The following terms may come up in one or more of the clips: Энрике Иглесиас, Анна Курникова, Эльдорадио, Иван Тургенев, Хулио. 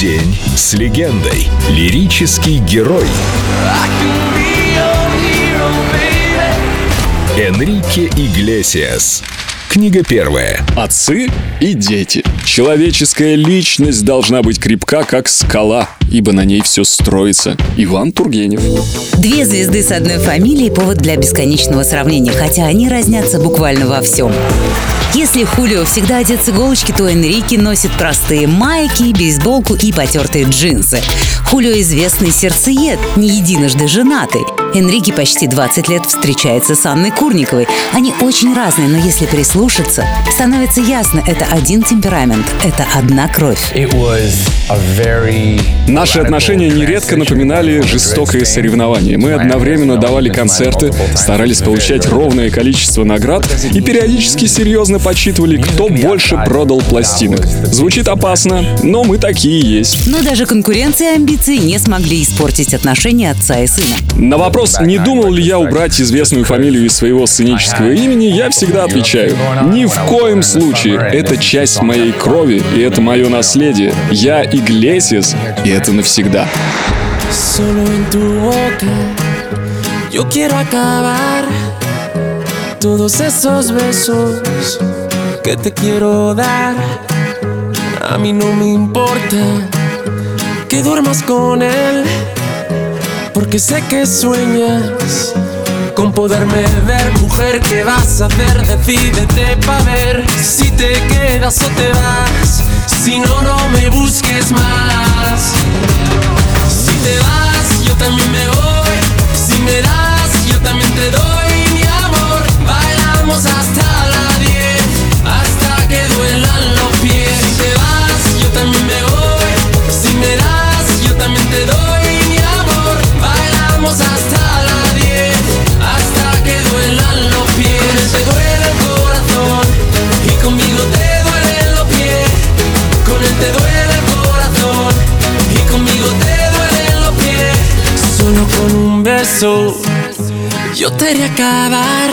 День с легендой. Лирический герой. Энрике Иглесиас. Книга первая. Отцы и дети. Человеческая личность должна быть крепка, как скала, ибо на ней все строится. Иван Тургенев. Две звезды с одной фамилией – повод для бесконечного сравнения, хотя они разнятся буквально во всем. Если Хулио всегда одет с иголочки, то Энрике носит простые майки, бейсболку и потертые джинсы. Хулио – известный сердцеед, не единожды женатый. Энрике почти 20 лет встречается с Анной Курниковой. Они очень разные, но если прислушаться, становится ясно – это один темперамент, это одна кровь. Наши отношения нередко напоминали жестокое соревнование. Мы одновременно давали концерты, старались получать ровное количество наград и периодически серьезно подсчитывали, кто больше продал пластинок. Звучит опасно, но мы такие есть. Но даже конкуренция и амбиции не смогли испортить отношения отца и сына. На вопрос, не думал ли я убрать известную фамилию из своего сценического имени, я всегда отвечаю: ни в коем случае. Это часть моей крови, и это мое наследие. Я Иглесиас, и это навсегда. Que duermas con él, porque sé que sueñas con poderme ver. Mujer, ¿qué vas a hacer? Decídete pa' ver si te quedas o te vas. Si no, no me busques más. Si te vas, yo también me voy. Si me das, yo también te doy mi amor. Bailamos hasta la 10, hasta que duelan los pies. Si te vas, yo también me voy. Si me das, también te doy mi amor. Bailamos hasta la 10, hasta que duelan los pies. Te duele el corazón y conmigo te duelen los pies. Con él te duele el corazón y conmigo te duelen los pies. Solo con un beso yo te haré acabar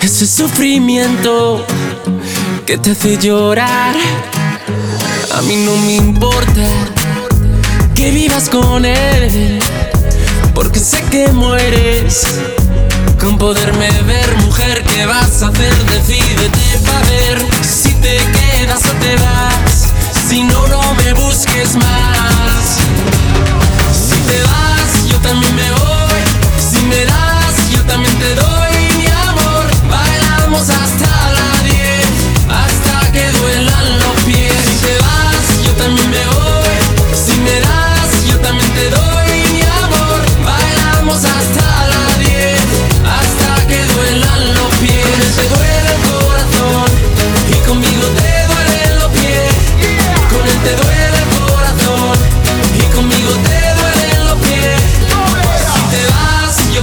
ese sufrimiento que te hace llorar. A mí no me importa que vivas con él, porque sé que mueres con poderme ver. Mujer, ¿qué vas a hacer? Decídete pa' ver si te quedas o te vas. Si no, no me busques más. Si te vas, yo también me voy. Si me das, yo también te doy mi amor. Bailamos hasta la 10, hasta que duelan los pies. Si te vas, yo también me voy. Si me das, te doy mi amor, bailamos hasta la 10, hasta que duelan los pies. Te duele el corazón y conmigo te duelen los pies. Con él te duele el corazón y conmigo te duelen los pies. Si te vas, yo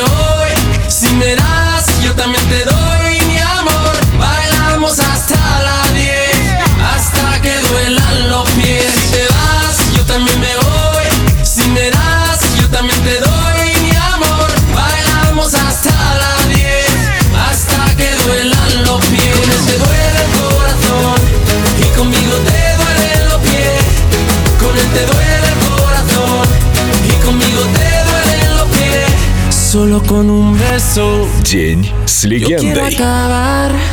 voy. Si me das, yo también te doy mi amor. Bailamos hasta la 10, hasta que duelan los pies. Si te vas, yo también me voy. День с легендой.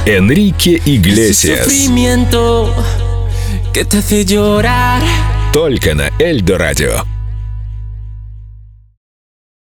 Энрике Иглесиас. Только на Эльдорадио.